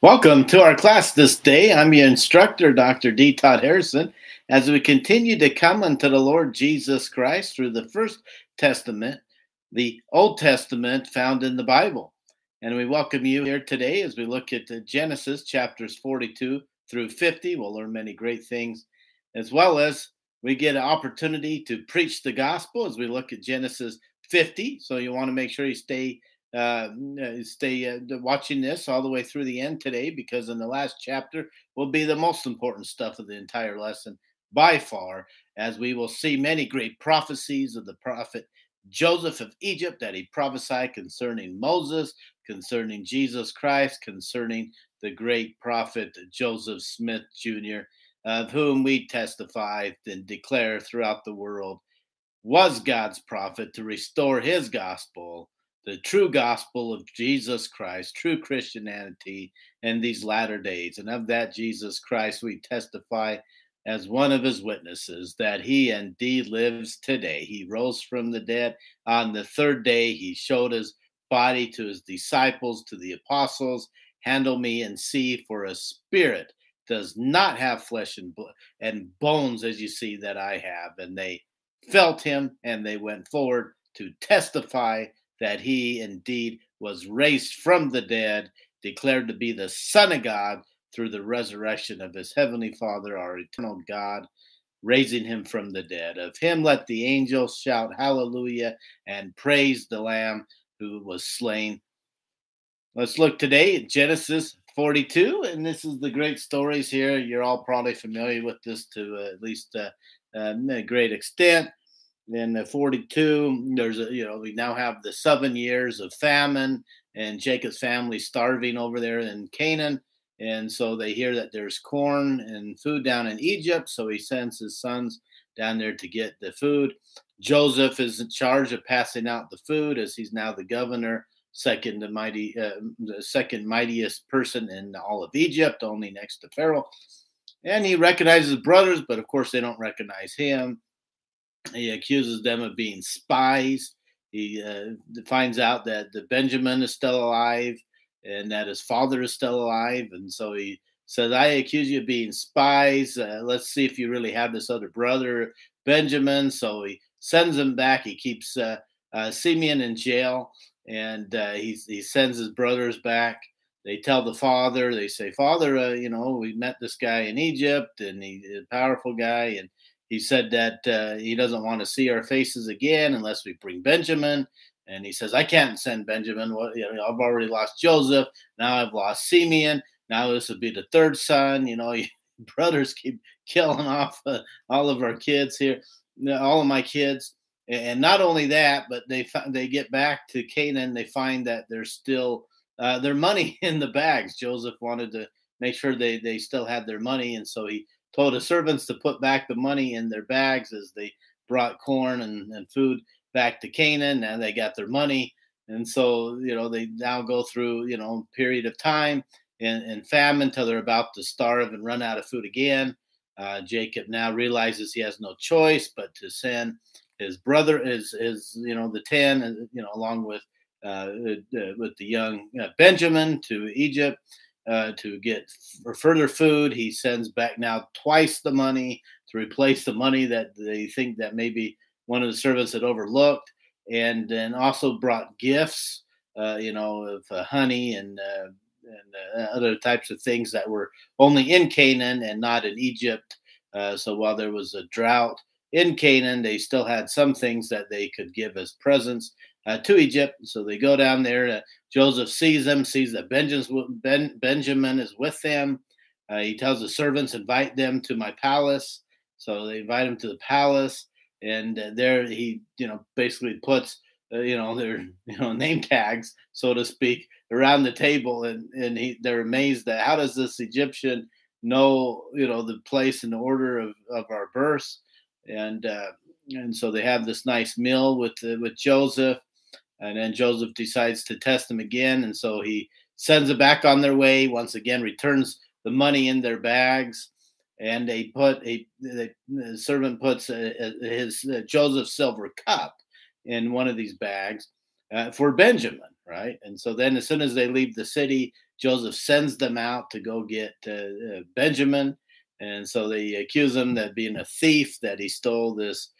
Welcome to our class this day. I'm your instructor, Dr. D. Todd Harrison, as we continue to come unto the Lord Jesus Christ through the First Testament, the Old Testament found in the Bible. And we welcome you here today as we look at Genesis chapters 42 through 50. We'll learn many great things, as well as we get an opportunity to preach the gospel as we look at Genesis 50. So you want to make sure you stay watching this all the way through the end today, because in the last chapter will be the most important stuff of the entire lesson by far, as we will see many great prophecies of the prophet Joseph of Egypt that he prophesied concerning Moses, concerning Jesus Christ, concerning the great prophet Joseph Smith Jr., of whom we testify and declare throughout the world was God's prophet to restore his gospel, the true gospel of Jesus Christ, true Christianity in these latter days. And of that Jesus Christ, we testify as one of his witnesses that he indeed lives today. He rose from the dead. On the third day, he showed his body to his disciples, to the apostles. Handle me and see, for a spirit does not have flesh and bones as you see that I have. And they felt him, and they went forward to testify that he indeed was raised from the dead, declared to be the Son of God through the resurrection of his heavenly Father, our eternal God, raising him from the dead. Of him let the angels shout hallelujah and praise the Lamb who was slain. Let's look today at Genesis 42, and this is the great stories here. You're all probably familiar with this to at least a great extent. In 42, we now have the 7 years of famine and Jacob's family starving over there in Canaan. And so they hear that there's corn and food down in Egypt. So he sends his sons down there to get the food. Joseph is in charge of passing out the food, as he's now the governor, the second mightiest person in all of Egypt, only next to Pharaoh. And he recognizes his brothers, but of course they don't recognize him. He accuses them of being spies. He finds out that the Benjamin is still alive and that his father is still alive. And so he says, I accuse you of being spies. Let's see if you really have this other brother, Benjamin. So he sends him back. He keeps Simeon in jail, and he sends his brothers back. They tell the father, they say, Father, we met this guy in Egypt, and he's a powerful guy, and he said that he doesn't want to see our faces again unless we bring Benjamin. And he says, I can't send Benjamin. I've already lost Joseph. Now I've lost Simeon. Now this would be the third son. Brothers keep killing off all of our kids here, all of my kids. And not only that, but they get back to Canaan. They find that there's still their money in the bags. Joseph wanted to make sure they still had their money. And so he told his servants to put back the money in their bags as they brought corn and food back to Canaan. Now they got their money. And so, they now go through, a period of time and famine till they're about to starve and run out of food again. Jacob now realizes he has no choice but to send his brother, the 10, along with the young Benjamin to Egypt. To get further food. He sends back now twice the money to replace the money that they think that maybe one of the servants had overlooked, and then also brought gifts, of honey and other types of things that were only in Canaan and not in Egypt. So while there was a drought in Canaan, they still had some things that they could give as presents to Egypt. So they go down there. Joseph sees them, sees that Benjamin is with them. He tells the servants, invite them to my palace. So they invite him to the palace, and there he, basically puts, their, name tags, so to speak, around the table, and they're amazed that how does this Egyptian know, the place and the order of our births, and so they have this nice meal with Joseph. And then Joseph decides to test them again, and so he sends them back on their way, once again returns the money in their bags, and they put the servant puts Joseph's silver cup in one of these bags for Benjamin, right? And so then as soon as they leave the city, Joseph sends them out to go get Benjamin. And so they accuse him of being a thief, that he stole this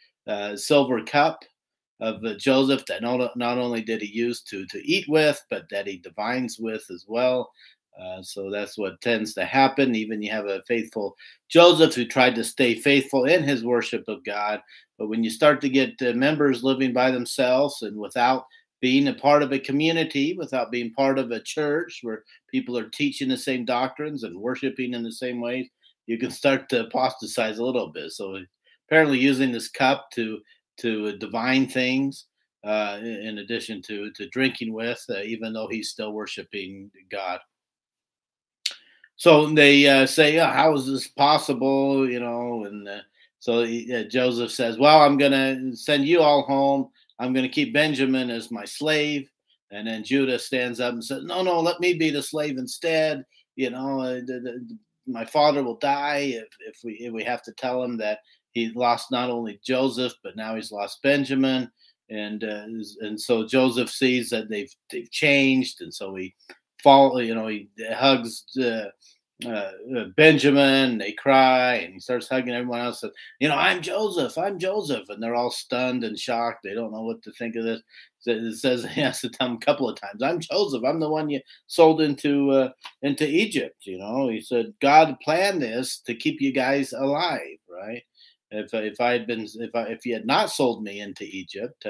silver cup of Joseph that not only did he use to eat with, but that he divines with as well. So that's what tends to happen. Even you have a faithful Joseph who tried to stay faithful in his worship of God. But when you start to get members living by themselves and without being a part of a community, without being part of a church where people are teaching the same doctrines and worshiping in the same ways, you can start to apostatize a little bit. So apparently using this cup to divine things, in addition to drinking with, even though he's still worshiping God. So they say, how is this possible? You know, and so Joseph says, well, I'm going to send you all home. I'm going to keep Benjamin as my slave. And then Judah stands up and says, no, let me be the slave instead. You know, my father will die if we have to tell him that he lost not only Joseph, but now he's lost Benjamin. And so Joseph sees that they've changed. And so he hugs Benjamin, they cry, and he starts hugging everyone else. And, I'm Joseph. And they're all stunned and shocked. They don't know what to think of this. It says he has to tell him a couple of times, I'm Joseph. I'm the one you sold into Egypt. You know, he said, God planned this to keep you guys alive, right? If you had not sold me into Egypt,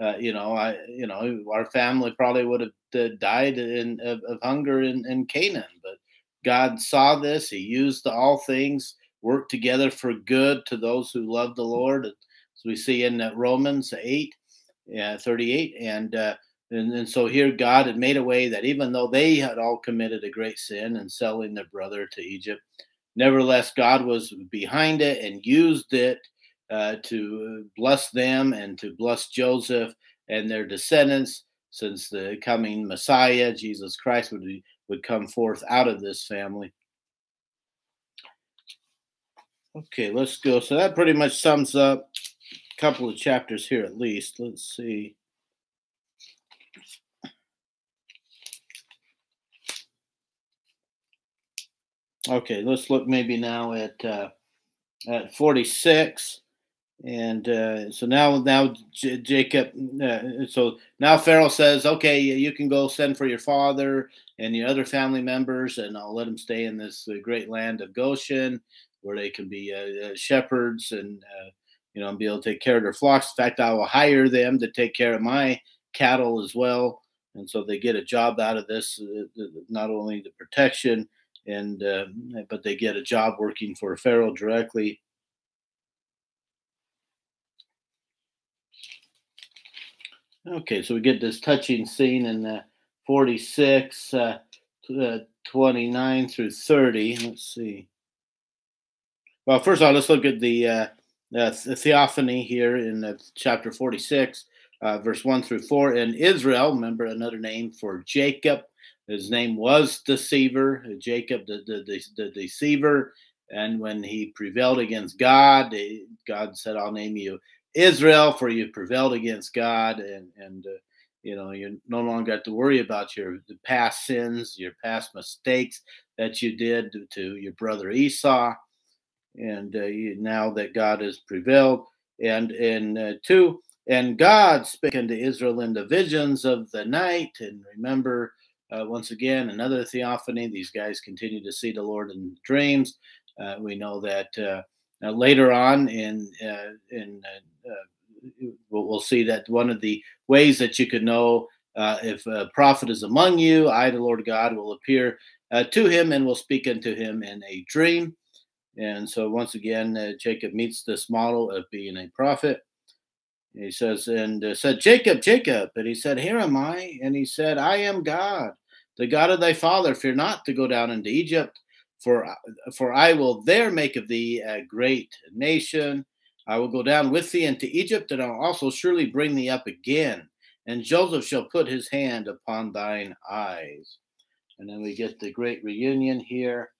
our family probably would have died of hunger in Canaan. But God saw this. He used all things work together for good to those who love the Lord, as we see in Romans 8:38. And so here God had made a way that even though they had all committed a great sin in selling their brother to Egypt, nevertheless, God was behind it and used it to bless them and to bless Joseph and their descendants, since the coming Messiah, Jesus Christ, would come forth out of this family. Okay, let's go. So that pretty much sums up a couple of chapters here at least. Let's see. Okay, let's look maybe now at 46, and so now Jacob. So now Pharaoh says, "Okay, you can go send for your father and your other family members, and I'll let them stay in this great land of Goshen, where they can be shepherds and and be able to take care of their flocks. In fact, I will hire them to take care of my cattle as well." And so they get a job out of this, not only the protection. But they get a job working for Pharaoh directly. Okay, so we get this touching scene in 46, 29 through 30. Let's see. Well, first of all, let's look at the theophany here in chapter 46, verse 1 through 4. In Israel, remember another name for Jacob. His name was Deceiver, Jacob the Deceiver. And when he prevailed against God, God said, I'll name you Israel, for you prevailed against God. And you no longer have to worry about the past sins, your past mistakes that you did to your brother Esau. And now that God has prevailed. And in 2, and God spake unto Israel in the visions of the night. And remember, once again, another theophany. These guys continue to see the Lord in dreams. We know that later on we'll see that one of the ways that you could know if a prophet is among you, I, the Lord God, will appear to him and will speak unto him in a dream. And so once again, Jacob meets this model of being a prophet. He says, and said, Jacob, Jacob. And he said, here am I. And he said, I am God, the God of thy father. Fear not to go down into Egypt, for I will there make of thee a great nation. I will go down with thee into Egypt, and I'll also surely bring thee up again. And Joseph shall put his hand upon thine eyes. And then we get the great reunion here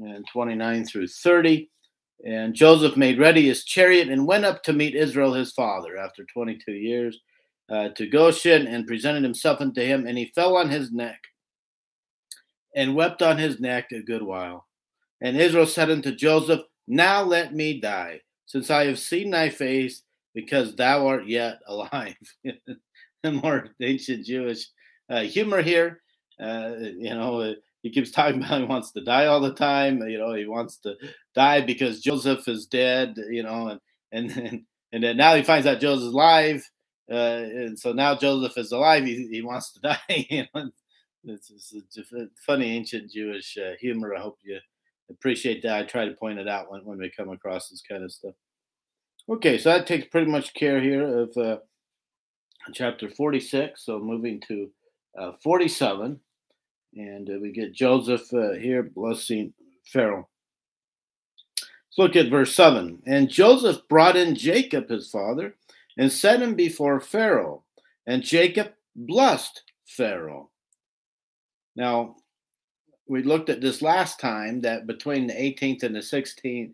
in 29 through 30. And Joseph made ready his chariot and went up to meet Israel, his father, after 22 years. to Goshen and presented himself unto him, and he fell on his neck and wept on his neck a good while. And Israel said unto Joseph, Now let me die, since I have seen thy face, because thou art yet alive. The more ancient Jewish humor here. He keeps talking about he wants to die all the time. He wants to die because Joseph is dead, and then now he finds out Joseph's alive. And so now Joseph is alive. He wants to die. It's a funny ancient Jewish humor. I hope you appreciate that. I try to point it out when we come across this kind of stuff. Okay, so that takes pretty much care here of chapter 46. So moving to 47, and we get Joseph here blessing Pharaoh. Let's look at verse 7. And Joseph brought in Jacob his father and set him before Pharaoh, and Jacob blessed Pharaoh. Now, we looked at this last time that between the 18th and the 16th,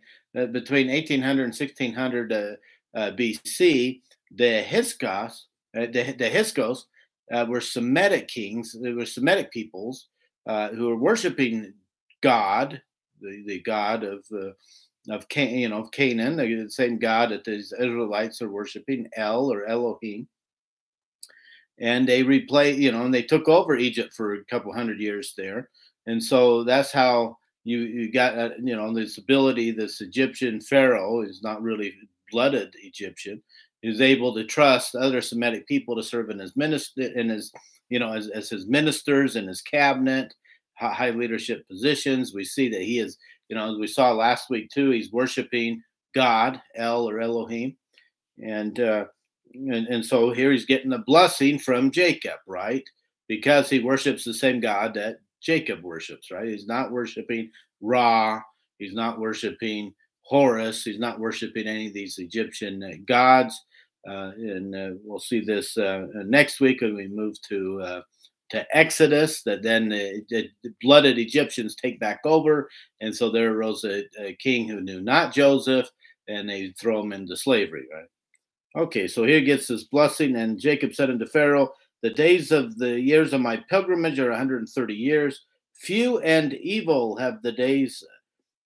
between 1800 and 1600 BC, the Hyksos, were Semitic kings. They were Semitic peoples who were worshiping God, the God of Canaan, the same God that these Israelites are worshiping, El or Elohim. And they and they took over Egypt for a couple hundred years there. And so that's how you got, this ability, this Egyptian pharaoh is not really blooded Egyptian, is able to trust other Semitic people to serve in his minister, in his, as his ministers and his cabinet, high leadership positions. We see that he is, as we saw last week too, he's worshiping God, El or Elohim. And so here he's getting a blessing from Jacob, right? Because he worships the same God that Jacob worships, right? He's not worshiping Ra. He's not worshiping Horus. He's not worshiping any of these Egyptian gods. And we'll see this next week when we move to Exodus, that then the blooded Egyptians take back over. And so there arose a king who knew not Joseph, and they throw him into slavery, right? Okay, so here gets this blessing. And Jacob said unto Pharaoh, The days of the years of my pilgrimage are 130 years. Few and evil have the days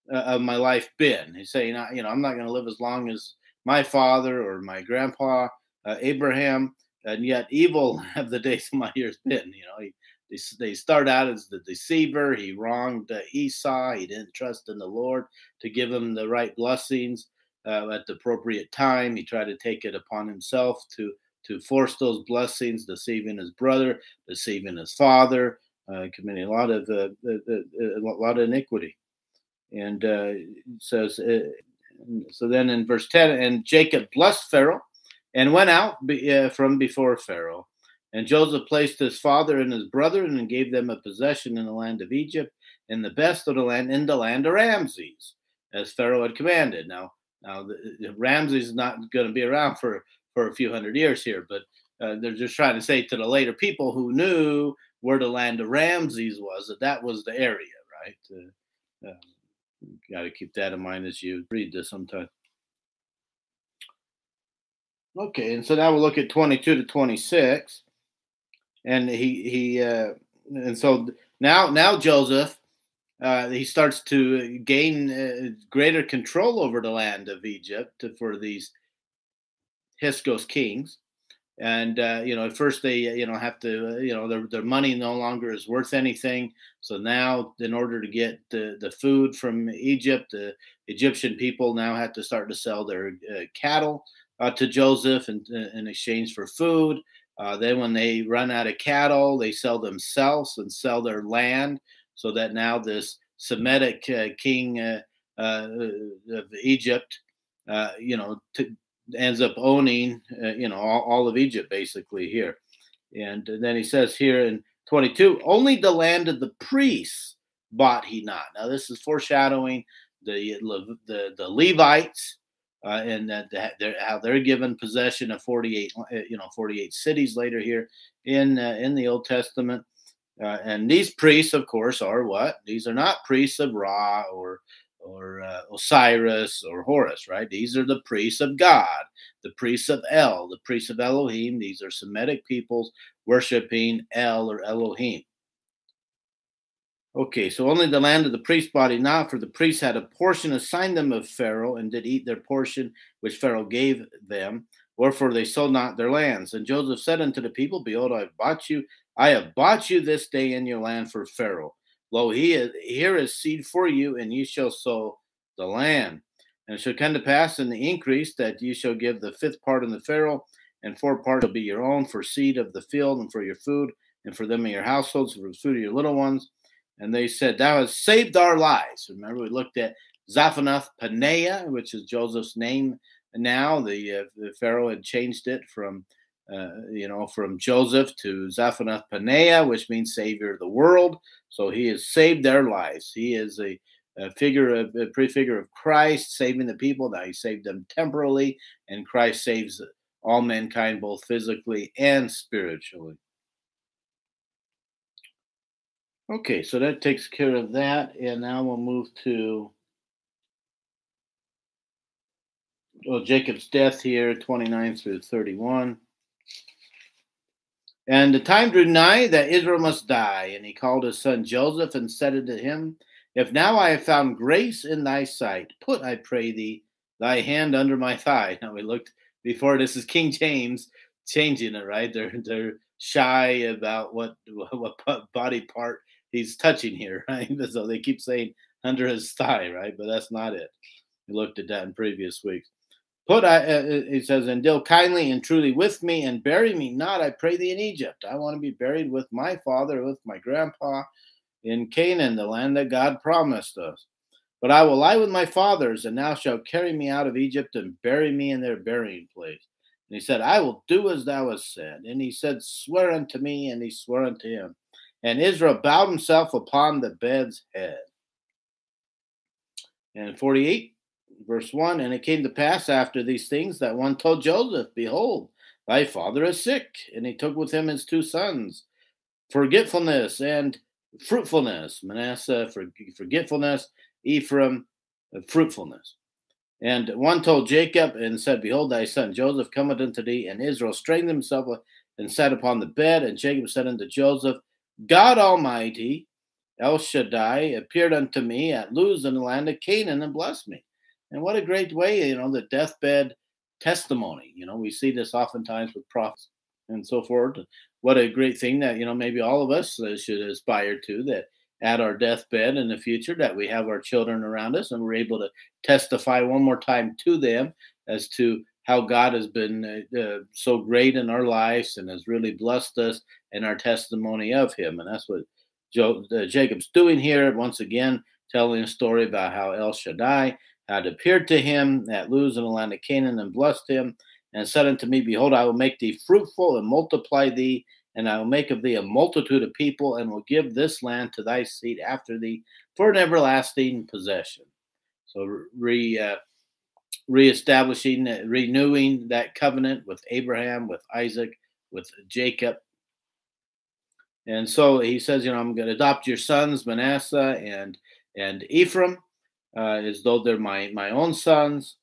of my life been. He's saying, I'm not going to live as long as my father or my grandpa, Abraham, and yet evil have the days of my years been. They start out as the deceiver. He wronged Esau. He didn't trust in the Lord to give him the right blessings at the appropriate time. He tried to take it upon himself to force those blessings, deceiving his brother, deceiving his father, committing a lot of iniquity. And so then in verse 10, and Jacob blessed Pharaoh and went out from before Pharaoh. And Joseph placed his father and his brethren and gave them a possession in the land of Egypt and the best of the land in the land of Ramses, as Pharaoh had commanded. Now Ramses is not going to be around for a few hundred years here, but they're just trying to say to the later people who knew where the land of Ramses was, that was the area, right? Got to keep that in mind as you read this sometime. Okay, and so now we'll look at 22 to 26, and so now Joseph he starts to gain greater control over the land of Egypt for these Hyksos kings, and at first they have to their money no longer is worth anything. So now, in order to get the food from Egypt, the Egyptian people now have to start to sell their cattle to Joseph in exchange for food. Then when they run out of cattle, they sell themselves and sell their land, so that now this Semitic king of Egypt ends up owning, all of Egypt basically here. And then he says here in 22, only the land of the priests bought he not. Now this is foreshadowing the Levites and how they're given possession of 48 cities later here in the Old Testament. And these priests, of course, are what? These are not priests of Ra or or Osiris or Horus, right? These are the priests of God, the priests of El, the priests of Elohim. These are Semitic peoples worshiping El or Elohim. Okay, so only the land of the priest body not, for the priests had a portion assigned them of Pharaoh and did eat their portion which Pharaoh gave them, wherefore they sold not their lands. And Joseph said unto the people, Behold, I have bought you this day in your land for Pharaoh. Lo, here is seed for you, and ye shall sow the land. And it shall come to pass in the increase that ye shall give the fifth part unto Pharaoh, and four parts shall be your own for seed of the field, and for your food, and for them in your households, for the food of your little ones. And they said, Thou hast saved our lives. Remember, we looked at Zaphnath-Paaneah, which is Joseph's name now. The Pharaoh had changed it from Joseph to Zaphnath-Paaneah, which means Savior of the world. So he has saved their lives. He is a prefigure of Christ, saving the people. Now he saved them temporally, and Christ saves all mankind, both physically and spiritually. Okay, so that takes care of that, and now we'll move to Jacob's death here, 29 through 31. And the time drew nigh that Israel must die, and he called his son Joseph and said unto him, If now I have found grace in thy sight, put, I pray thee, thy hand under my thigh. Now we looked before, this is King James changing it, right? They're shy about what body part he's touching here, right? So they keep saying under his thigh, right? But that's not it. We looked at that in previous weeks. It says, and deal kindly and truly with me, and bury me not, I pray thee, in Egypt. I want to be buried with my father, with my grandpa, in Canaan, the land that God promised us. But I will lie with my fathers, and thou shalt carry me out of Egypt, and bury me in their burying place. And he said, I will do as thou hast said. And he said, Swear unto me, and he swore unto him. And Israel bowed himself upon the bed's head. And 48, verse 1, And it came to pass after these things that one told Joseph, Behold, thy father is sick. And he took with him his two sons, forgetfulness and fruitfulness. Manasseh, forgetfulness, Ephraim, fruitfulness. And one told Jacob and said, Behold, thy son Joseph cometh unto thee. And Israel strengthened himself and sat upon the bed. And Jacob said unto Joseph, God Almighty, El Shaddai, appeared unto me at Luz in the land of Canaan and blessed me. And what a great way, the deathbed testimony. We see this oftentimes with prophets and so forth. What a great thing that, maybe all of us should aspire to, that at our deathbed in the future, that we have our children around us and we're able to testify one more time to them as to how God has been so great in our lives and has really blessed us in our testimony of him. And that's what Jacob's doing here, once again, telling a story about how El Shaddai had appeared to him at Luz in the land of Canaan and blessed him and said unto me, Behold, I will make thee fruitful and multiply thee, and I will make of thee a multitude of people, and will give this land to thy seed after thee for an everlasting possession. So renewing that covenant with Abraham, with Isaac, with Jacob. And so he says, I'm going to adopt your sons, Manasseh and Ephraim, as though they're my own sons.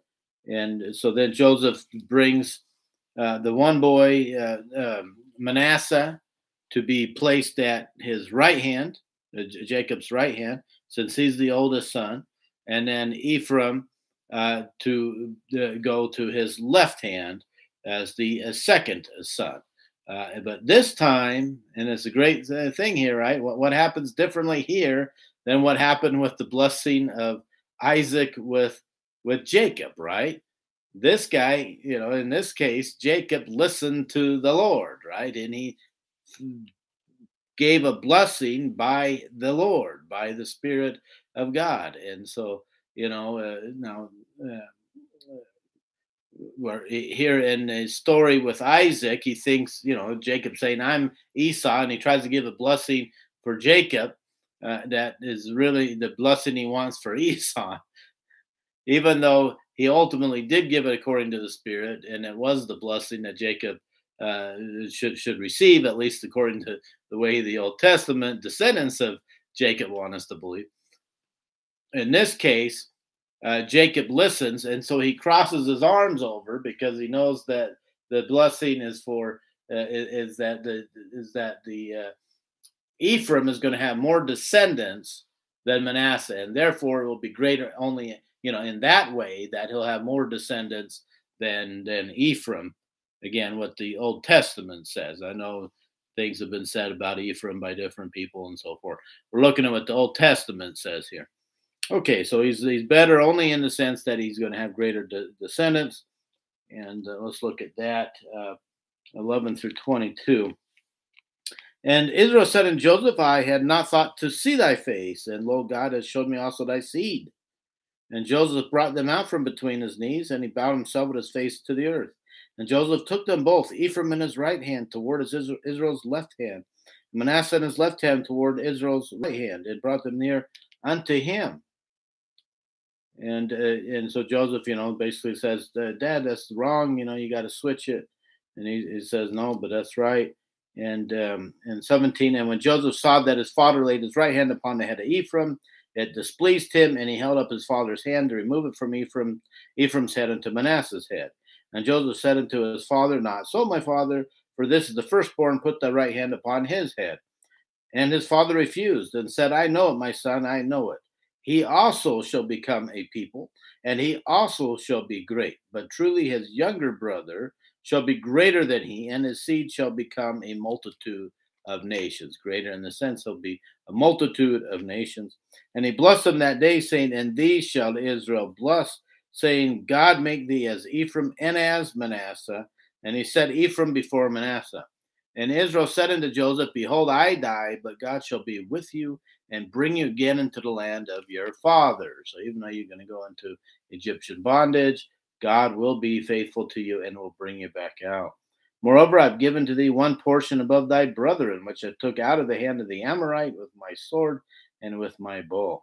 And so then Joseph brings the one boy, Manasseh, to be placed at his right hand, Jacob's right hand, since he's the oldest son, and then Ephraim to go to his left hand as the second son. But this time, and it's a great thing here, right? What happens differently here than what happened with the blessing of Isaac with Jacob, right? This guy, in this case, Jacob listened to the Lord, right? And he gave a blessing by the Lord, by the Spirit of God. And so, where here in the story with Isaac, he thinks, Jacob saying, I'm Esau, and he tries to give a blessing for Jacob that is really the blessing he wants for Esau, even though he ultimately did give it according to the Spirit, and it was the blessing that Jacob should receive, at least according to the way the Old Testament descendants of Jacob want us to believe. In this case, Jacob listens, and so he crosses his arms over because he knows that the blessing is for Ephraim is going to have more descendants than Manasseh, and therefore it will be greater only, in that way that he'll have more descendants than Ephraim. Again, what the Old Testament says. I know things have been said about Ephraim by different people and so forth. We're looking at what the Old Testament says here. Okay, so he's better only in the sense that he's going to have greater descendants. And let's look at that, 11 through 22. And Israel said unto Joseph, I had not thought to see thy face, and lo, God has showed me also thy seed. And Joseph brought them out from between his knees, and he bowed himself with his face to the earth. And Joseph took them both, Ephraim in his right hand toward Israel's left hand, Manasseh in his left hand toward Israel's right hand, and brought them near unto him. And so Joseph, basically says, Dad, that's wrong. You got to switch it. And he says, no, but that's right. And 17, and when Joseph saw that his father laid his right hand upon the head of Ephraim, it displeased him, and he held up his father's hand to remove it from Ephraim's head unto Manasseh's head. And Joseph said unto his father, Not so, my father, for this is the firstborn, put thy right hand upon his head. And his father refused and said, I know it, my son, I know it. He also shall become a people, and he also shall be great. But truly his younger brother shall be greater than he, and his seed shall become a multitude of nations. Greater in the sense he'll be a multitude of nations. And he blessed them that day, saying, And thee shall Israel bless, saying, God make thee as Ephraim and as Manasseh. And he set Ephraim before Manasseh. And Israel said unto Joseph, Behold, I die, but God shall be with you and bring you again into the land of your fathers. So even though you're going to go into Egyptian bondage, God will be faithful to you and will bring you back out. Moreover, I've given to thee one portion above thy brethren, which I took out of the hand of the Amorite with my sword and with my bow.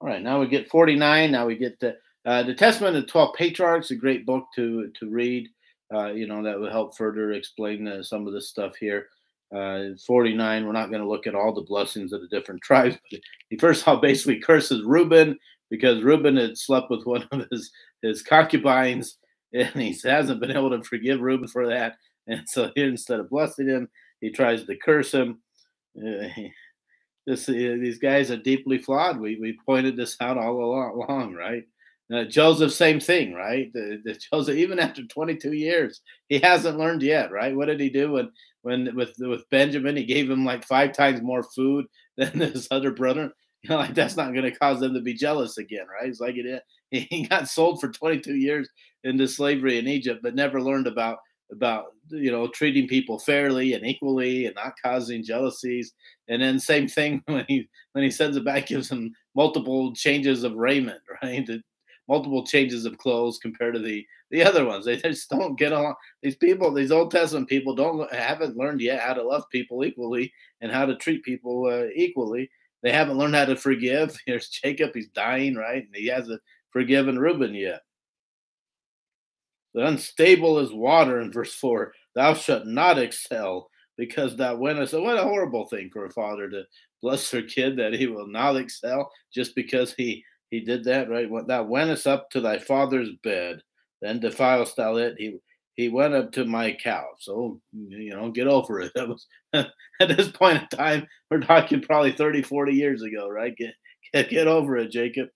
All right, now we get 49. Now we get the Testament of the 12 Patriarchs, a great book to read. That will help further explain some of this stuff here. 49, we're not going to look at all the blessings of the different tribes, but he first all basically curses Reuben because Reuben had slept with one of his concubines, and he hasn't been able to forgive Reuben for that. And so here, instead of blessing him, he tries to curse him. These guys are deeply flawed. We pointed this out all along, right? Joseph, same thing, right? Joseph, even after 22 years, he hasn't learned yet, right? What did he do with Benjamin? He gave him like 5 times more food than his other brother. Like that's not going to cause them to be jealous again, right? It's like he got sold for 22 years into slavery in Egypt, but never learned about treating people fairly and equally and not causing jealousies. And then same thing when he sends it back, gives him multiple changes of raiment, right? Multiple changes of clothes compared to the other ones. They just don't get along. These people, these Old Testament people, haven't learned yet how to love people equally and how to treat people equally. They haven't learned how to forgive. Here's Jacob. He's dying, right? And he hasn't forgiven Reuben yet. The unstable is water in verse 4. Thou shalt not excel because thou winnest. So what a horrible thing for a father to bless their kid that he will not excel just because he did that, right? Thou wentest up to thy father's bed, then defilest thou it. He went up to my couch. So, get over it. That was, at this point in time, we're talking probably 30, 40 years ago, right? Get over it, Jacob.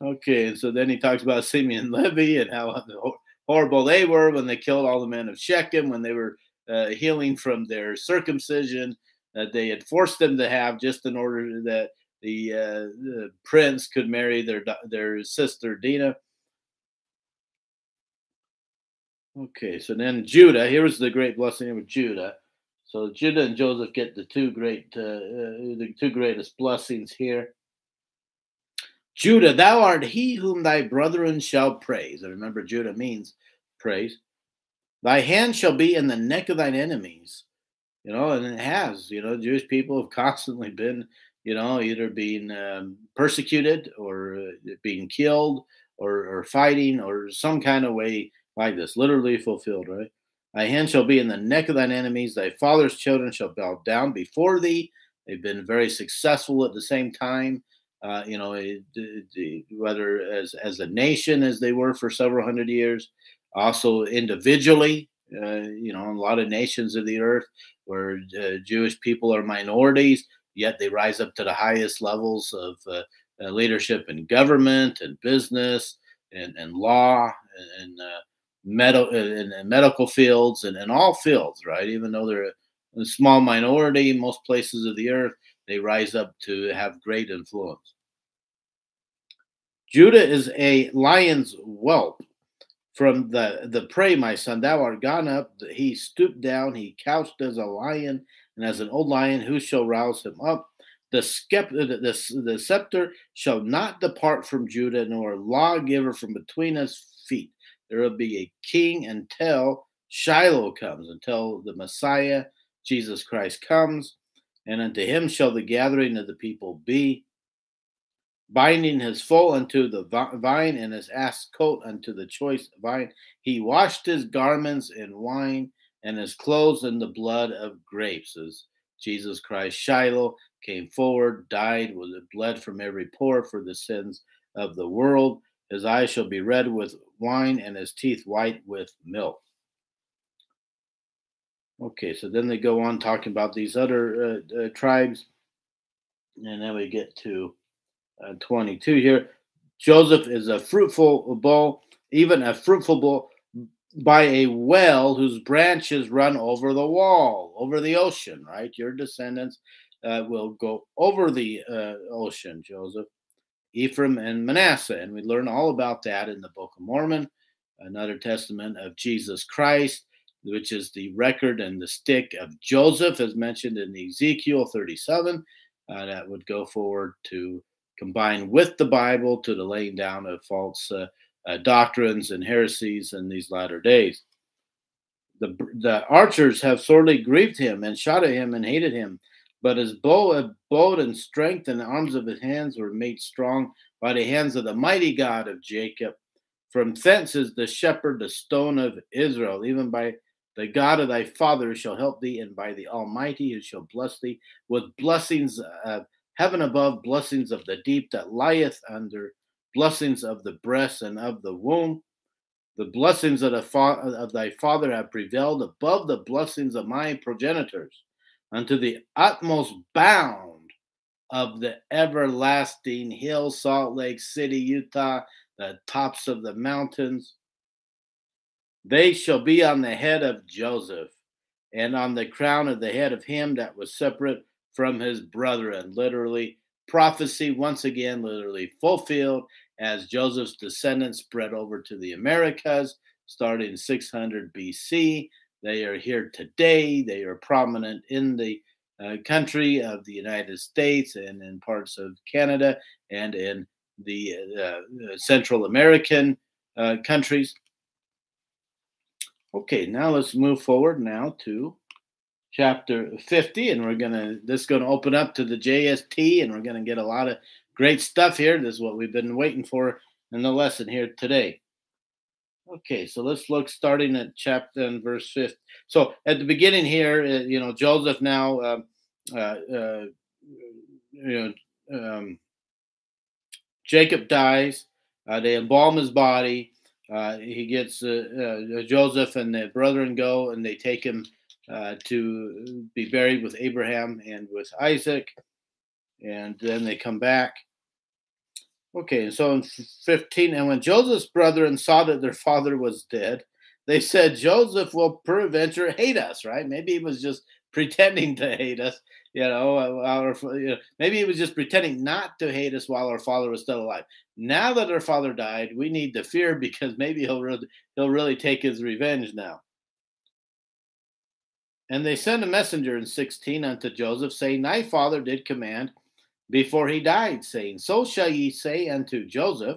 Okay, and so then he talks about Simeon Levi and how horrible they were when they killed all the men of Shechem, when they were healing from their circumcision that they had forced them to have just in order that the prince could marry their sister Dina. Okay, so then Judah. Here's the great blessing with Judah. So Judah and Joseph get the two greatest blessings here. Judah, thou art he whom thy brethren shall praise. And remember, Judah means praise. Thy hand shall be in the neck of thine enemies. And it has. Jewish people have constantly been. Either being persecuted or being killed or fighting or some kind of way like this, literally fulfilled, right? Thy hand shall be in the neck of thine enemies. Thy father's children shall bow down before thee. They've been very successful at the same time. whether as a nation as they were for several hundred years, also individually, a lot of nations of the earth where Jewish people are minorities, yet they rise up to the highest levels of leadership in government and business and law and medical fields and all fields, right? Even though they're a small minority, most places of the earth, they rise up to have great influence. Judah is a lion's whelp. From the prey, my son, thou art gone up. He stooped down. He couched as a lion, and as an old lion, who shall rouse him up? The scepter shall not depart from Judah, nor a lawgiver from between his feet. There will be a king until Shiloh comes, until the Messiah, Jesus Christ, comes. And unto him shall the gathering of the people be, binding his foal unto the vine, and his ass coat unto the choice vine. He washed his garments in wine, and his clothes in the blood of grapes. As Jesus Christ, Shiloh, came forward, died, was bled from every pore for the sins of the world. His eyes shall be red with wine, and his teeth white with milk. Okay, so then they go on talking about these other tribes. And then we get to 22 here. Joseph is a fruitful bull, even a fruitful bull by a well whose branches run over the wall, over the ocean, right? Your descendants will go over the ocean, Joseph, Ephraim, and Manasseh. And we learn all about that in the Book of Mormon, another testament of Jesus Christ, which is the record and the stick of Joseph, as mentioned in Ezekiel 37. That would go forward to combine with the Bible to the laying down of false doctrines and heresies in these latter days. The archers have sorely grieved him and shot at him and hated him, but his bow abode in strength, and the arms of his hands were made strong by the hands of the mighty God of Jacob. From thence is the shepherd, the stone of Israel. Even by the God of thy father shall help thee, and by the Almighty who shall bless thee with blessings of heaven above, blessings of the deep that lieth under, blessings of the breast and of the womb. The blessings of thy father have prevailed above the blessings of my progenitors, unto the utmost bound of the everlasting hill, Salt Lake City, Utah, the tops of the mountains. They shall be on the head of Joseph, and on the crown of the head of him that was separate from his brethren. Literally, prophecy once again, literally fulfilled as Joseph's descendants spread over to the Americas, starting 600 BC. They are here today. They are prominent in the country of the United States and in parts of Canada and in the Central American countries. Okay, now let's move forward now to chapter 50, and this is going to open up to the JST, and we're going to get a lot of great stuff here. This is what we've been waiting for in the lesson here today. Okay, so let's look starting at chapter and verse 50. So at the beginning here, Joseph now, Jacob dies. They embalm his body. He gets Joseph and the brethren go, and they take him to be buried with Abraham and with Isaac. And then they come back. Okay, so in 15, and when Joseph's brethren saw that their father was dead, they said, Joseph will peradventure hate us, right? Maybe he was just pretending to hate us. Maybe he was just pretending not to hate us while our father was still alive. Now that our father died, we need to fear, because maybe he'll really take his revenge now. And they sent a messenger in 16 unto Joseph, saying, thy father did command before he died, saying, so shall ye say unto Joseph,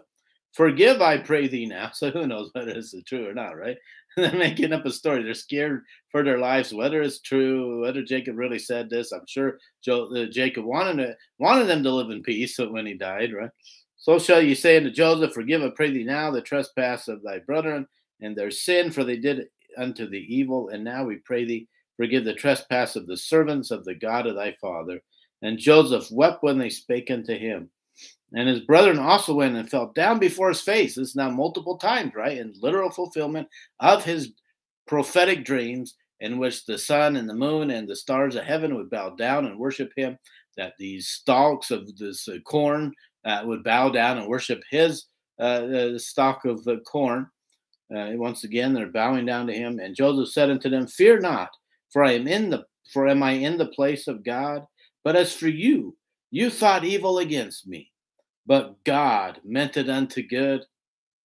forgive, I pray thee now. So who knows whether this is true or not, right? They're making up a story. They're scared for their lives, whether it's true, whether Jacob really said this. I'm sure Jacob wanted them to live in peace when he died, right? So shall ye say unto Joseph, forgive, I pray thee now, the trespass of thy brethren and their sin, for they did unto thee evil. And now we pray thee, forgive the trespass of the servants of the God of thy father. And Joseph wept when they spake unto him. And his brethren also went and fell down before his face. This is now multiple times, right? In literal fulfillment of his prophetic dreams, in which the sun and the moon and the stars of heaven would bow down and worship him, that these stalks of this corn would bow down and worship his stalk of corn. Once again, they're bowing down to him. And Joseph said unto them, "Fear not, for am I in the place of God? But as for you, you thought evil against me, but God meant it unto good,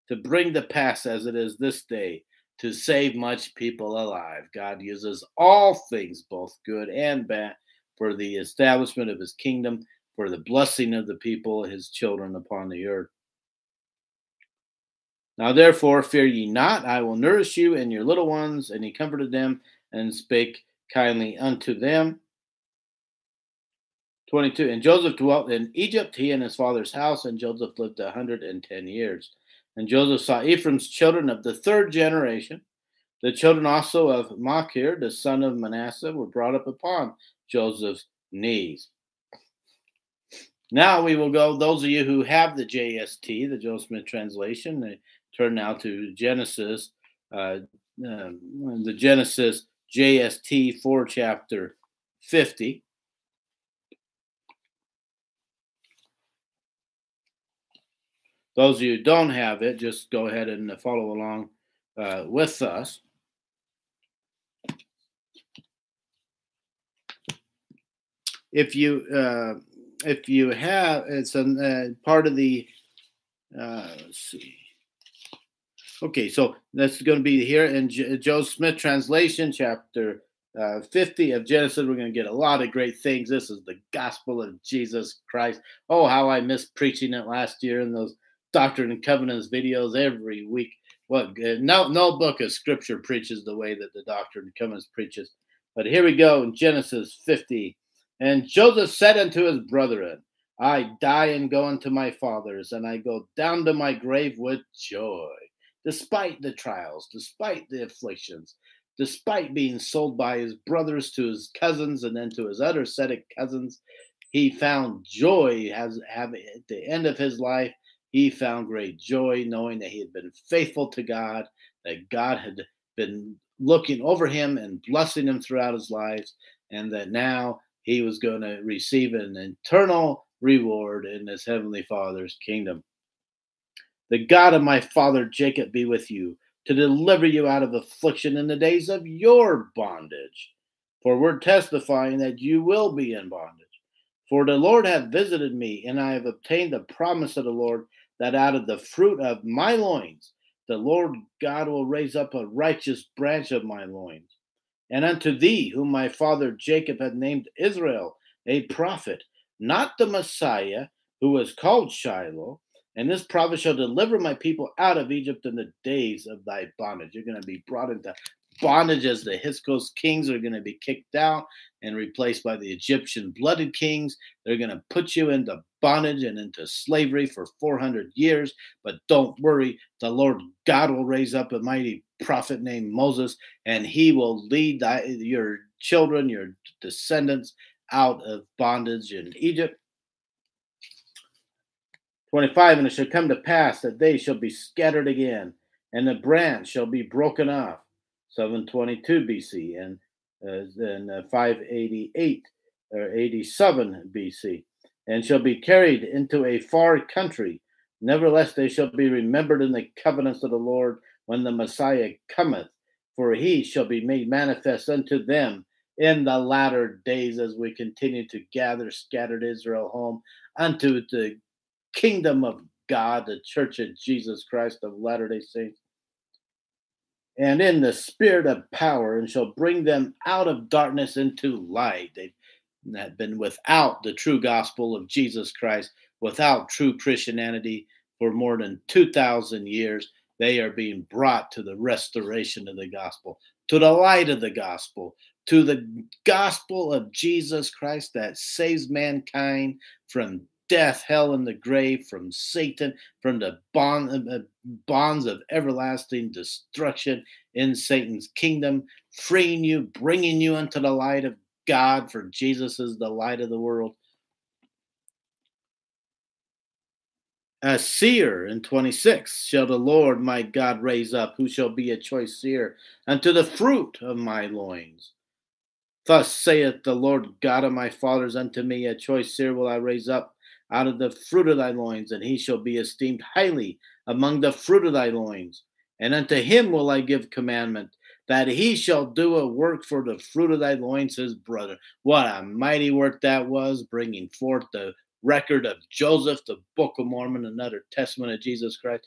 to bring to pass as it is this day, to save much people alive." God uses all things, both good and bad, for the establishment of his kingdom, for the blessing of the people, his children upon the earth. Now therefore, fear ye not, I will nourish you and your little ones. And he comforted them and spake kindly unto them. 22, and Joseph dwelt in Egypt, he and his father's house, and Joseph lived 110 years. And Joseph saw Ephraim's children of the third generation. The children also of Machir, the son of Manasseh, were brought up upon Joseph's knees. Now we will go, those of you who have the JST, the Joseph Smith translation, they turn now to Genesis, the Genesis JST for chapter 50. Those of you who don't have it, just go ahead and follow along with us. If you have, it's a part of the. Let's see. Okay, so that's going to be here in Joseph Smith translation, chapter 50 of Genesis. We're going to get a lot of great things. This is the gospel of Jesus Christ. Oh, how I missed preaching it last year in those Doctrine and Covenants videos every week. What no book of scripture preaches the way that the Doctrine and Covenants preaches. But here we go in Genesis 50. And Joseph said unto his brethren, I die and go unto my fathers, and I go down to my grave with joy, despite the trials, despite the afflictions, despite being sold by his brothers to his cousins and then to his other set of cousins. He found joy at the end of his life. He found great joy knowing that he had been faithful to God, that God had been looking over him and blessing him throughout his life, and that now he was going to receive an eternal reward in his heavenly Father's kingdom. The God of my father Jacob be with you, to deliver you out of affliction in the days of your bondage. For we're testifying that you will be in bondage. For the Lord hath visited me, and I have obtained the promise of the Lord, that out of the fruit of my loins, the Lord God will raise up a righteous branch of my loins. And unto thee, whom my father Jacob hath named Israel, a prophet, not the Messiah, who was called Shiloh. And this prophet shall deliver my people out of Egypt in the days of thy bondage. You're going to be brought into bondage as the Hyksos kings are going to be kicked out and replaced by the Egyptian blooded kings. They're going to put you into bondage and into slavery for 400 years. But don't worry, the Lord God will raise up a mighty prophet named Moses, and he will lead your children, your descendants, out of bondage in Egypt. 25, and it shall come to pass that they shall be scattered again, and the branch shall be broken off. 722 BC and then 588 or 87 BC, and shall be carried into a far country. Nevertheless, they shall be remembered in the covenants of the Lord when the Messiah cometh, for he shall be made manifest unto them in the latter days, as we continue to gather scattered Israel home unto the kingdom of God, the Church of Jesus Christ of Latter-day Saints, and in the spirit of power, and shall bring them out of darkness into light. They've been without the true gospel of Jesus Christ, without true Christianity for more than 2,000 years. They are being brought to the restoration of the gospel, to the light of the gospel, to the gospel of Jesus Christ that saves mankind from death, hell, and the grave, from Satan, from the bonds of everlasting destruction in Satan's kingdom, freeing you, bringing you into the light of God, for Jesus is the light of the world. As seer in 26 shall the Lord my God raise up, who shall be a choice seer, unto the fruit of my loins. Thus saith the Lord God of my fathers unto me, a choice seer will I raise up out of the fruit of thy loins, and he shall be esteemed highly among the fruit of thy loins. And unto him will I give commandment, that he shall do a work for the fruit of thy loins, his brother. What a mighty work that was, bringing forth the record of Joseph, the Book of Mormon, another testament of Jesus Christ,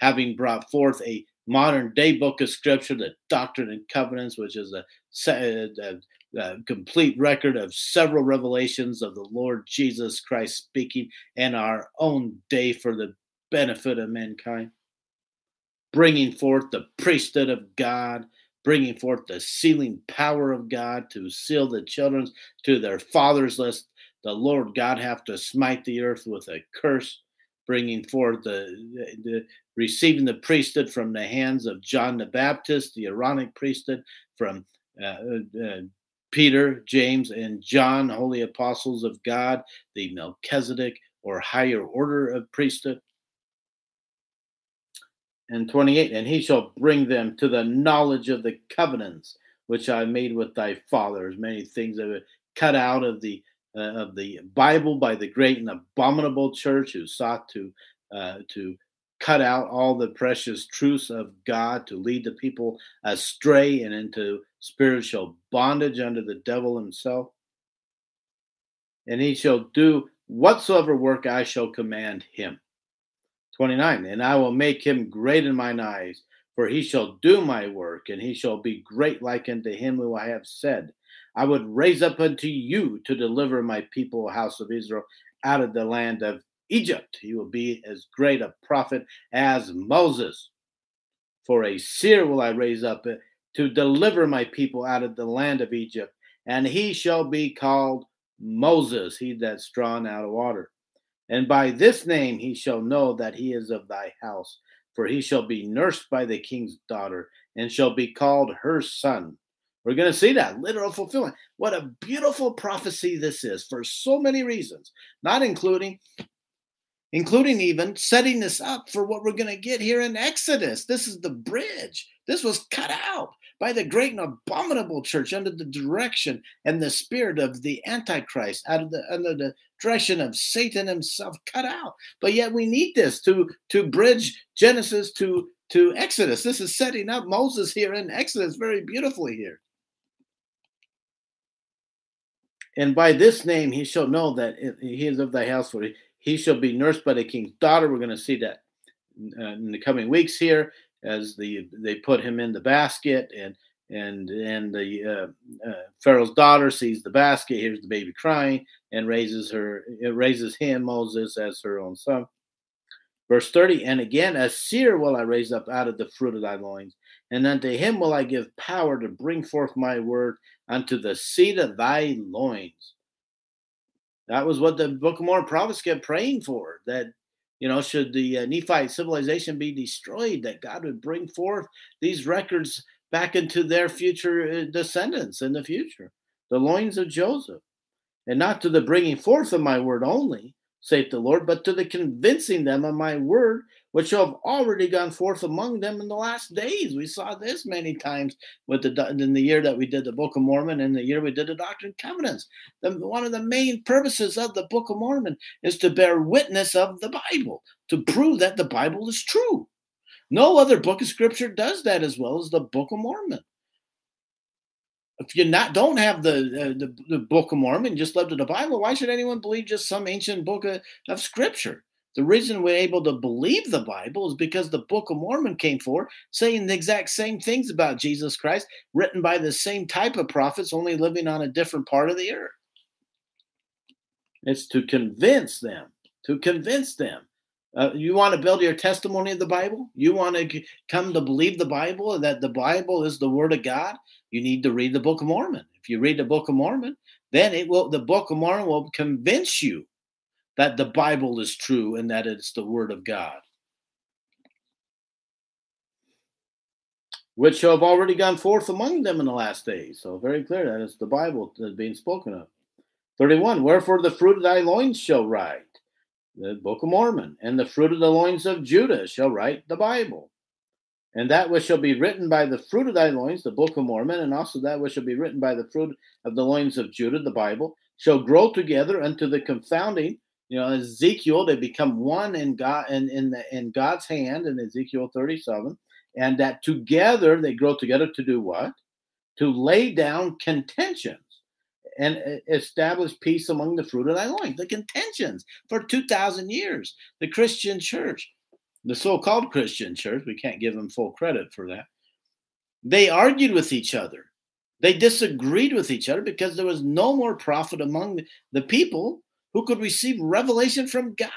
having brought forth a modern-day book of Scripture, the Doctrine and Covenants, which is a complete record of several revelations of the Lord Jesus Christ speaking in our own day for the benefit of mankind, bringing forth the priesthood of God, bringing forth the sealing power of God to seal the children to their fathers, lest the Lord God hath to smite the earth with a curse, bringing forth receiving the priesthood from the hands of John the Baptist, the Aaronic priesthood from Peter, James, and John, holy apostles of God, the Melchizedek or higher order of priesthood. And 28, and he shall bring them to the knowledge of the covenants which I made with thy fathers. Many things that were cut out of the Bible by the great and abominable church, who sought to cut out all the precious truths of God, to lead the people astray and into spiritual bondage under the devil himself. And he shall do whatsoever work I shall command him. 29, and I will make him great in mine eyes, for he shall do my work, and he shall be great like unto him who I have said, I would raise up unto you to deliver my people, house of Israel, out of the land of Egypt. He will be as great a prophet as Moses. For a seer will I raise up to deliver my people out of the land of Egypt, and he shall be called Moses, he that's drawn out of water. And by this name he shall know that he is of thy house, for he shall be nursed by the king's daughter, and shall be called her son. We're going to see that literal fulfillment. What a beautiful prophecy this is for so many reasons, not including even setting this up for what we're going to get here in Exodus. This is the bridge. This was cut out by the great and abominable church under the direction and the spirit of the Antichrist, under the direction of Satan himself, cut out. But yet we need this to bridge Genesis to Exodus. This is setting up Moses here in Exodus very beautifully here. And by this name he shall know that he is of thy house, for he shall be nursed by the king's daughter. We're going to see that in the coming weeks here as they put him in the basket, and the Pharaoh's daughter sees the basket, hears the baby crying, and raises him, Moses, as her own son. Verse 30, and again, a seer will I raise up out of the fruit of thy loins, and unto him will I give power to bring forth my word unto the seed of thy loins. That was what the Book of Mormon prophets kept praying for, that, you know, should the Nephite civilization be destroyed, that God would bring forth these records back into their future descendants in the future, the loins of Joseph. And not to the bringing forth of my word only, saith the Lord, but to the convincing them of my word, which shall have already gone forth among them in the last days. We saw this many times in the year that we did the Book of Mormon and the year we did the Doctrine and Covenants. One of the main purposes of the Book of Mormon is to bear witness of the Bible, to prove that the Bible is true. No other book of Scripture does that as well as the Book of Mormon. If you don't have the Book of Mormon, just left to the Bible, why should anyone believe just some ancient book of Scripture? The reason we're able to believe the Bible is because the Book of Mormon came forth saying the exact same things about Jesus Christ, written by the same type of prophets, only living on a different part of the earth. It's to convince them, you want to build your testimony of the Bible? You want to come to believe the Bible, that the Bible is the Word of God? You need to read the Book of Mormon. If you read the Book of Mormon, then the Book of Mormon will convince you that the Bible is true and that it's the Word of God, which shall have already gone forth among them in the last days. So very clear that it's the Bible that's being spoken of. 31, wherefore the fruit of thy loins shall rise. the Book of Mormon, and the fruit of the loins of Judah shall write the Bible. And that which shall be written by the fruit of thy loins, the Book of Mormon, and also that which shall be written by the fruit of the loins of Judah, the Bible, shall grow together unto the confounding. You know, Ezekiel, they become one in God, in God's hand in Ezekiel 37, and that together they grow together to do what? To lay down contentions and establish peace among the fruit of thy loins. The contentions for 2,000 years. The Christian church, the so-called Christian church, we can't give them full credit for that. They argued with each other. They disagreed with each other because there was no more prophet among the people who could receive revelation from God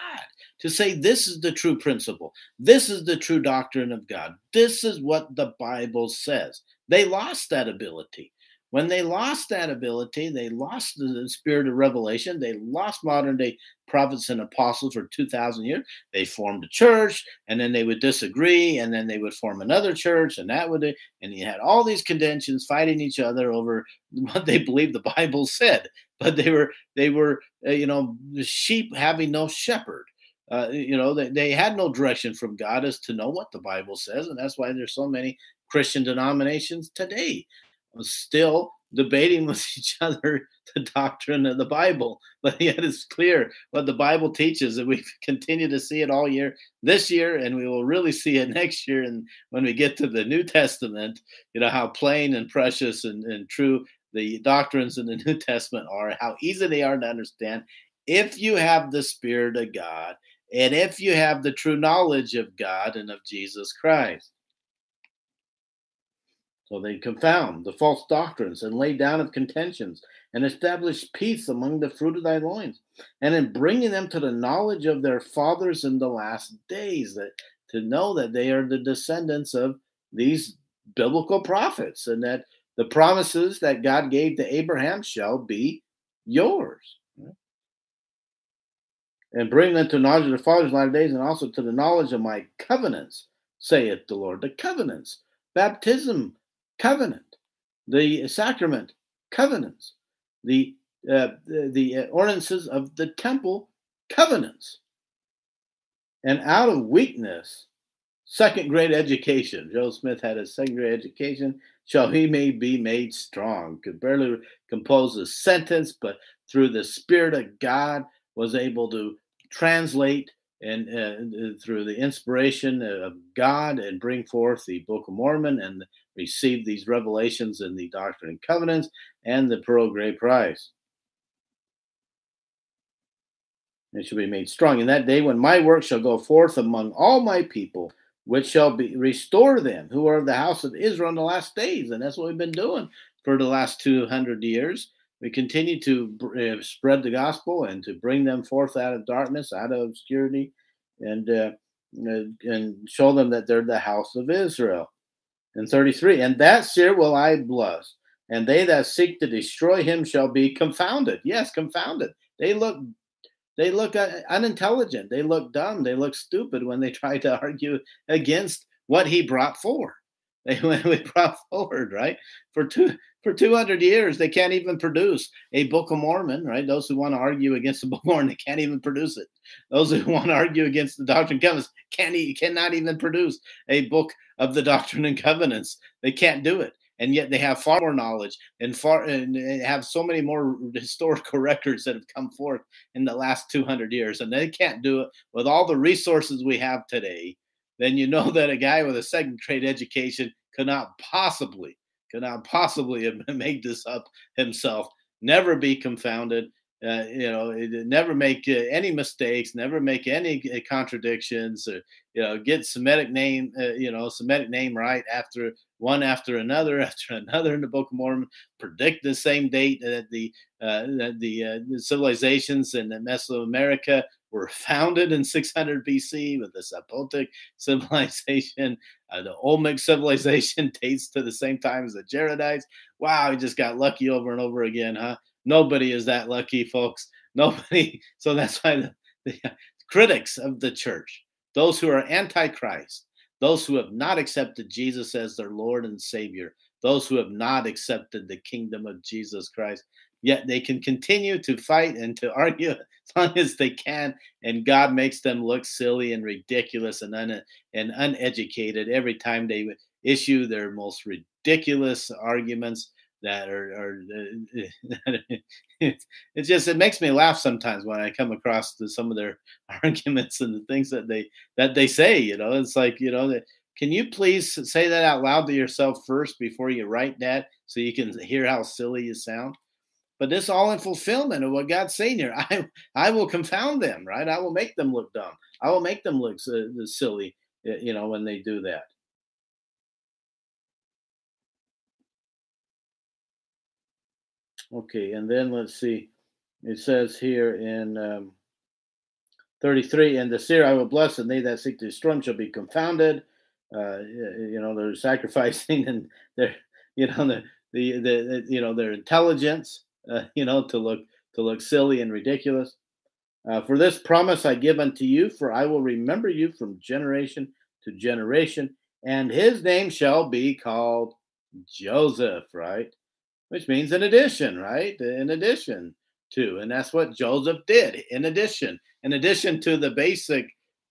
to say this is the true principle. This is the true doctrine of God. This is what the Bible says. They lost that ability. When they lost that ability, they lost the spirit of revelation. They lost modern-day prophets and apostles for 2,000 years. They formed a church, and then they would disagree, and then they would form another church, and that would do. And you had all these contentions fighting each other over what they believed the Bible said. But they were the sheep having no shepherd. They had no direction from God as to know what the Bible says, and that's why there's so many Christian denominations today still debating with each other the doctrine of the Bible. But yet it's clear what the Bible teaches, and we continue to see it all year this year, and we will really see it next year. And when we get to the New Testament, you know, how plain and precious and true the doctrines in the New Testament are, how easy they are to understand if you have the Spirit of God and if you have the true knowledge of God and of Jesus Christ. So they confound the false doctrines and lay down of contentions and establish peace among the fruit of thy loins, and in bringing them to the knowledge of their fathers in the last days, that to know that they are the descendants of these biblical prophets, and that the promises that God gave to Abraham shall be yours. And bring them to knowledge of the fathers in the latter days, and also to the knowledge of my covenants, saith the Lord. The covenants, baptism, covenant, the sacrament, covenants, the ordinances of the temple, covenants, and out of weakness, second grade education. Joseph Smith had a second grade education, shall he may be made strong. Could barely compose a sentence, but through the Spirit of God was able to translate and through the inspiration of God and bring forth the Book of Mormon and receive these revelations in the Doctrine and Covenants and the Pearl of Great Price. It shall be made strong in that day when my work shall go forth among all my people, which shall be restore them who are of the house of Israel in the last days. And that's what we've been doing for the last 200 years. We continue to spread the gospel and to bring them forth out of darkness, out of obscurity, and show them that they're the house of Israel. And 33, and that seer will I bless, and they that seek to destroy him shall be confounded. Yes, confounded. They look unintelligent. They look dumb. They look stupid when they try to argue against what he brought forth. We brought forward, right? For 200 years, they can't even produce a Book of Mormon, right? Those who want to argue against the Book of Mormon, they can't even produce it. Those who want to argue against the Doctrine and Covenants cannot even produce a book of the Doctrine and Covenants. They can't do it. And yet they have far more knowledge and have so many more historical records that have come forth in the last 200 years. And they can't do it with all the resources we have today. Then you know that a guy with a second grade education could not possibly make this up himself, never be confounded, never make any mistakes, never make any contradictions, get Semitic name right after another in the Book of Mormon, predict the same date that the civilizations in Mesoamerica were founded in 600 BC with the Zapotic civilization. The Olmec civilization dates to the same time as the Jaredites. Wow, we just got lucky over and over again, huh? Nobody is that lucky, folks. Nobody. So that's why the critics of the church, those who are anti-Christ, those who have not accepted Jesus as their Lord and Savior, those who have not accepted the kingdom of Jesus Christ, Yet they can continue to fight and to argue as long as they can, and God makes them look silly and ridiculous and uneducated every time they issue their most ridiculous arguments that are it's just, it makes me laugh sometimes when I come across some of their arguments and the things that they say, you know. It's like, you know, can you please say that out loud to yourself first before you write that so you can hear how silly you sound? But this all in fulfillment of what God's saying here. I will confound them, right? I will make them look dumb. I will make them look silly, you know, when they do that. Okay, and then let's see. It says here in 33, and the seer I will bless, and they that seek to destroy him shall be confounded. You know, they're sacrificing, and they're, you know, the you know, their intelligence, you know, to look silly and ridiculous. For this promise I give unto you, for I will remember you from generation to generation, and his name shall be called Joseph, right? Which means in addition, right? In addition to, and that's what Joseph did. In addition to the basic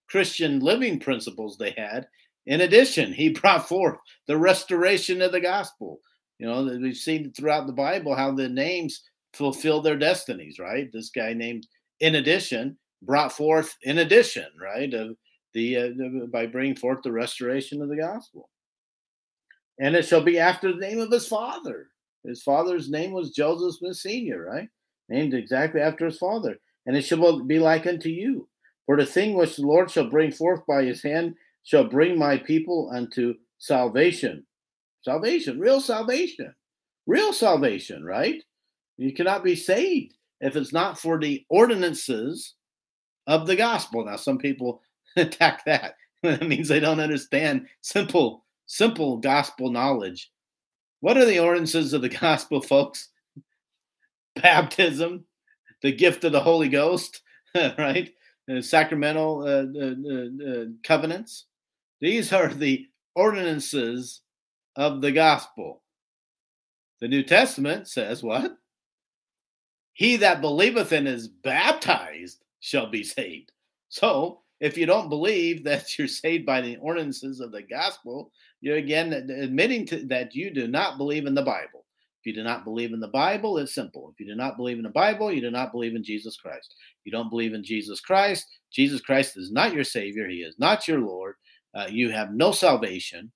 Christian living principles they had, in addition, he brought forth the restoration of the gospel. You know, we've seen throughout the Bible how the names fulfill their destinies, right? This guy named In Addition brought forth in addition, right? By bringing forth the restoration of the gospel. And it shall be after the name of his father. His father's name was Joseph Smith Sr., right? Named exactly after his father. And it shall be like unto you. For the thing which the Lord shall bring forth by his hand shall bring my people unto salvation. Salvation, real salvation. Real salvation, right? You cannot be saved if it's not for the ordinances of the gospel. Now, some people attack that. That means they don't understand simple gospel knowledge. What are the ordinances of the gospel, folks? Baptism, the gift of the Holy Ghost, right? Sacramental covenants. These are the ordinances of the gospel. The New Testament says what? He that believeth and is baptized shall be saved. So, if you don't believe that you're saved by the ordinances of the gospel, you're again admitting that you do not believe in the Bible. If you do not believe in the Bible, it's simple. If you do not believe in the Bible, you do not believe in Jesus Christ. You don't believe in Jesus Christ. Jesus Christ is not your Savior. He is not your Lord. You have no salvation.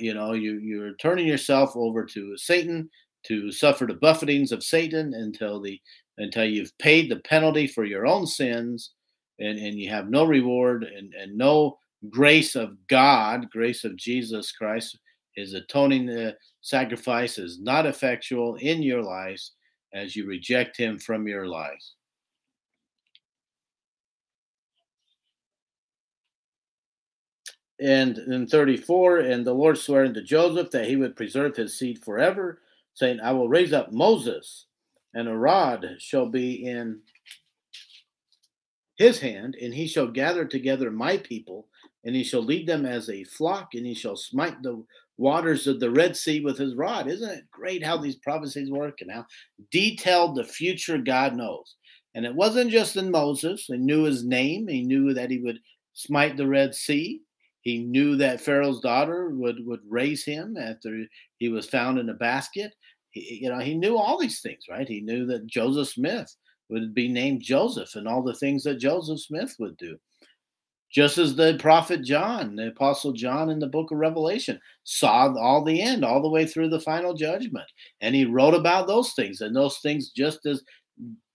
You know, you're turning yourself over to Satan to suffer the buffetings of Satan until you've paid the penalty for your own sins, and you have no reward and no grace of God, grace of Jesus Christ. His atoning sacrifice is not effectual in your lives as you reject him from your lives. And in 34, and the Lord sware unto Joseph that he would preserve his seed forever, saying, I will raise up Moses, and a rod shall be in his hand, and he shall gather together my people, and he shall lead them as a flock, and he shall smite the waters of the Red Sea with his rod. Isn't it great how these prophecies work and how detailed the future God knows? And it wasn't just in Moses. He knew his name. He knew that he would smite the Red Sea. He knew that Pharaoh's daughter would raise him after he was found in a basket. He knew all these things, right? He knew that Joseph Smith would be named Joseph and all the things that Joseph Smith would do. Just as the prophet John, the apostle John in the book of Revelation, saw all the end, all the way through the final judgment. And he wrote about those things. And those things, just as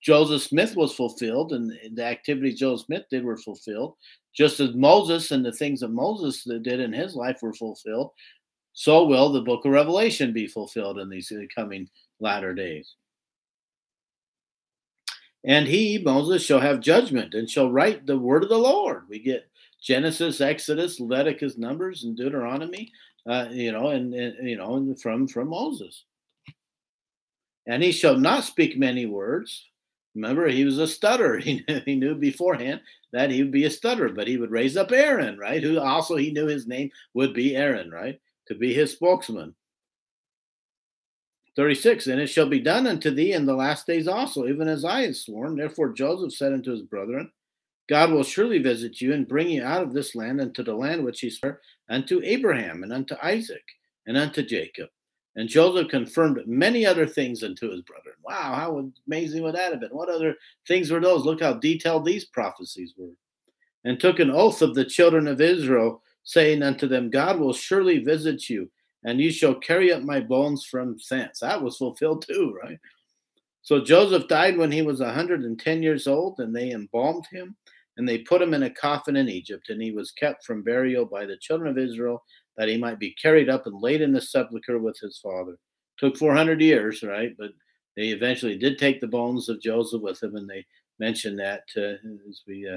Joseph Smith was fulfilled and the activities Joseph Smith did were fulfilled, just as Moses and the things that Moses did in his life were fulfilled, so will the book of Revelation be fulfilled in these coming latter days. And he, Moses, shall have judgment and shall write the word of the Lord. We get Genesis, Exodus, Leviticus, Numbers, and Deuteronomy, from Moses. And he shall not speak many words. Remember, he was a stutterer. He knew beforehand that he would be a stutterer, but he would raise up Aaron, right? Who also, he knew his name would be Aaron, right? To be his spokesman. 36, and it shall be done unto thee in the last days also, even as I had sworn. Therefore Joseph said unto his brethren, God will surely visit you, and bring you out of this land unto the land which he sware unto Abraham, and unto Isaac, and unto Jacob. And Joseph confirmed many other things unto his brethren. Wow, how amazing would that have been? What other things were those? Look how detailed these prophecies were. And took an oath of the children of Israel, saying unto them, God will surely visit you, and you shall carry up my bones from thence. That was fulfilled too, right? So Joseph died when he was 110 years old, and they embalmed him, and they put him in a coffin in Egypt, and he was kept from burial by the children of Israel, that he might be carried up and laid in the sepulchre with his father. Took 400 years, right? But they eventually did take the bones of Joseph with them, and they mention that as we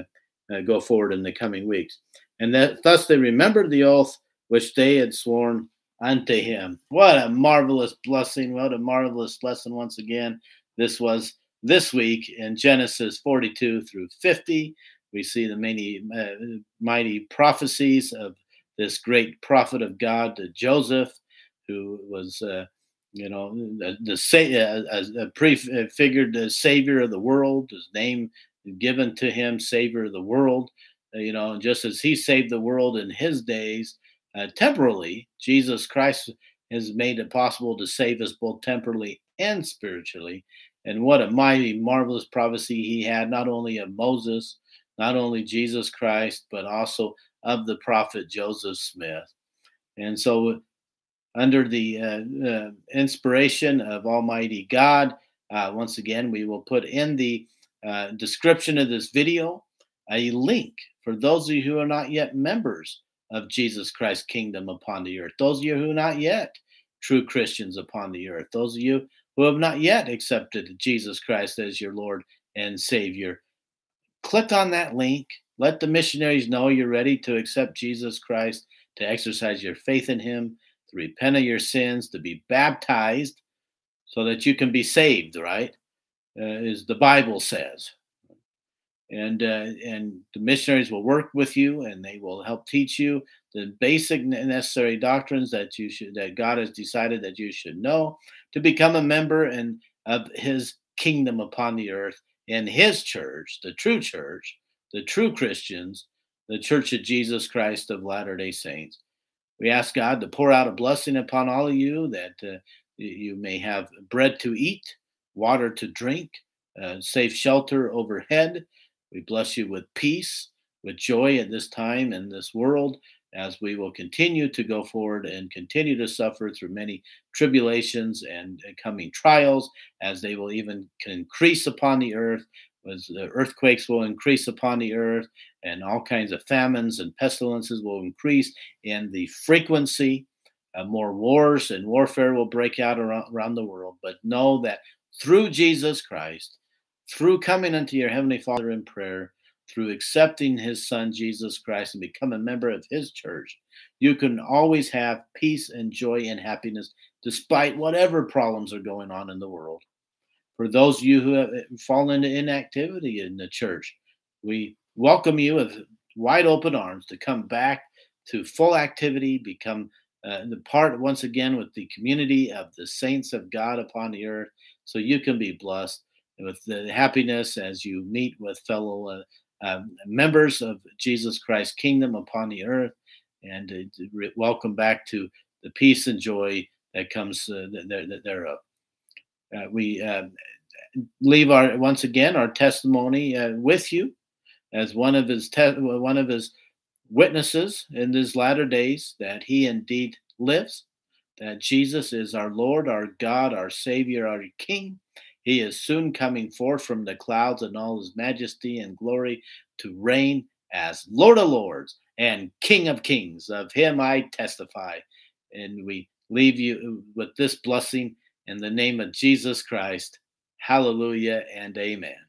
go forward in the coming weeks. And that thus they remembered the oath which they had sworn unto him. What a marvelous blessing. What a marvelous lesson once again. This was this week in Genesis 42 through 50. We see the many mighty prophecies of this great prophet of God, Joseph, who was, prefigured the Savior of the world. His name given to him, Savior of the world. Just as he saved the world in his days, temporally, Jesus Christ has made it possible to save us both temporally and spiritually. And what a mighty, marvelous prophecy he had, not only of Moses, not only Jesus Christ, but also of the prophet Joseph Smith. And so under the inspiration of Almighty God, once again, we will put in the description of this video a link for those of you who are not yet members of Jesus Christ's kingdom upon the earth, those of you who are not yet true Christians upon the earth, those of you who have not yet accepted Jesus Christ as your Lord and Savior. Click on that link. Let the missionaries know you're ready to accept Jesus Christ, to exercise your faith in him, to repent of your sins, to be baptized so that you can be saved, right? As the Bible says. And the missionaries will work with you, and they will help teach you the basic necessary doctrines that you should, that God has decided that you should know to become a member and of his kingdom upon the earth, in his church, the true Christians, the Church of Jesus Christ of Latter-day Saints. We ask God to pour out a blessing upon all of you, that you may have bread to eat, water to drink, safe shelter overhead. We bless you with peace, with joy at this time in this world, as we will continue to go forward and continue to suffer through many tribulations and coming trials, as they will even increase upon the earth, as the earthquakes will increase upon the earth, and all kinds of famines and pestilences will increase in the frequency. More wars and warfare will break out around the world. But know that through Jesus Christ, through coming unto your Heavenly Father in prayer, through accepting his Son, Jesus Christ, and become a member of his church, you can always have peace and joy and happiness despite whatever problems are going on in the world. For those of you who have fallen into inactivity in the church, we welcome you with wide open arms to come back to full activity, become the part once again with the community of the saints of God upon the earth, so you can be blessed with the happiness as you meet with fellow members of Jesus Christ's kingdom upon the earth, and welcome back to the peace and joy that comes thereof. We leave once again our testimony with you as one of his witnesses in these latter days that he indeed lives, that Jesus is our Lord, our God, our Savior, our King. He is soon coming forth from the clouds in all his majesty and glory to reign as Lord of Lords and King of Kings. Of him I testify. And we leave you with this blessing in the name of Jesus Christ. Hallelujah and amen.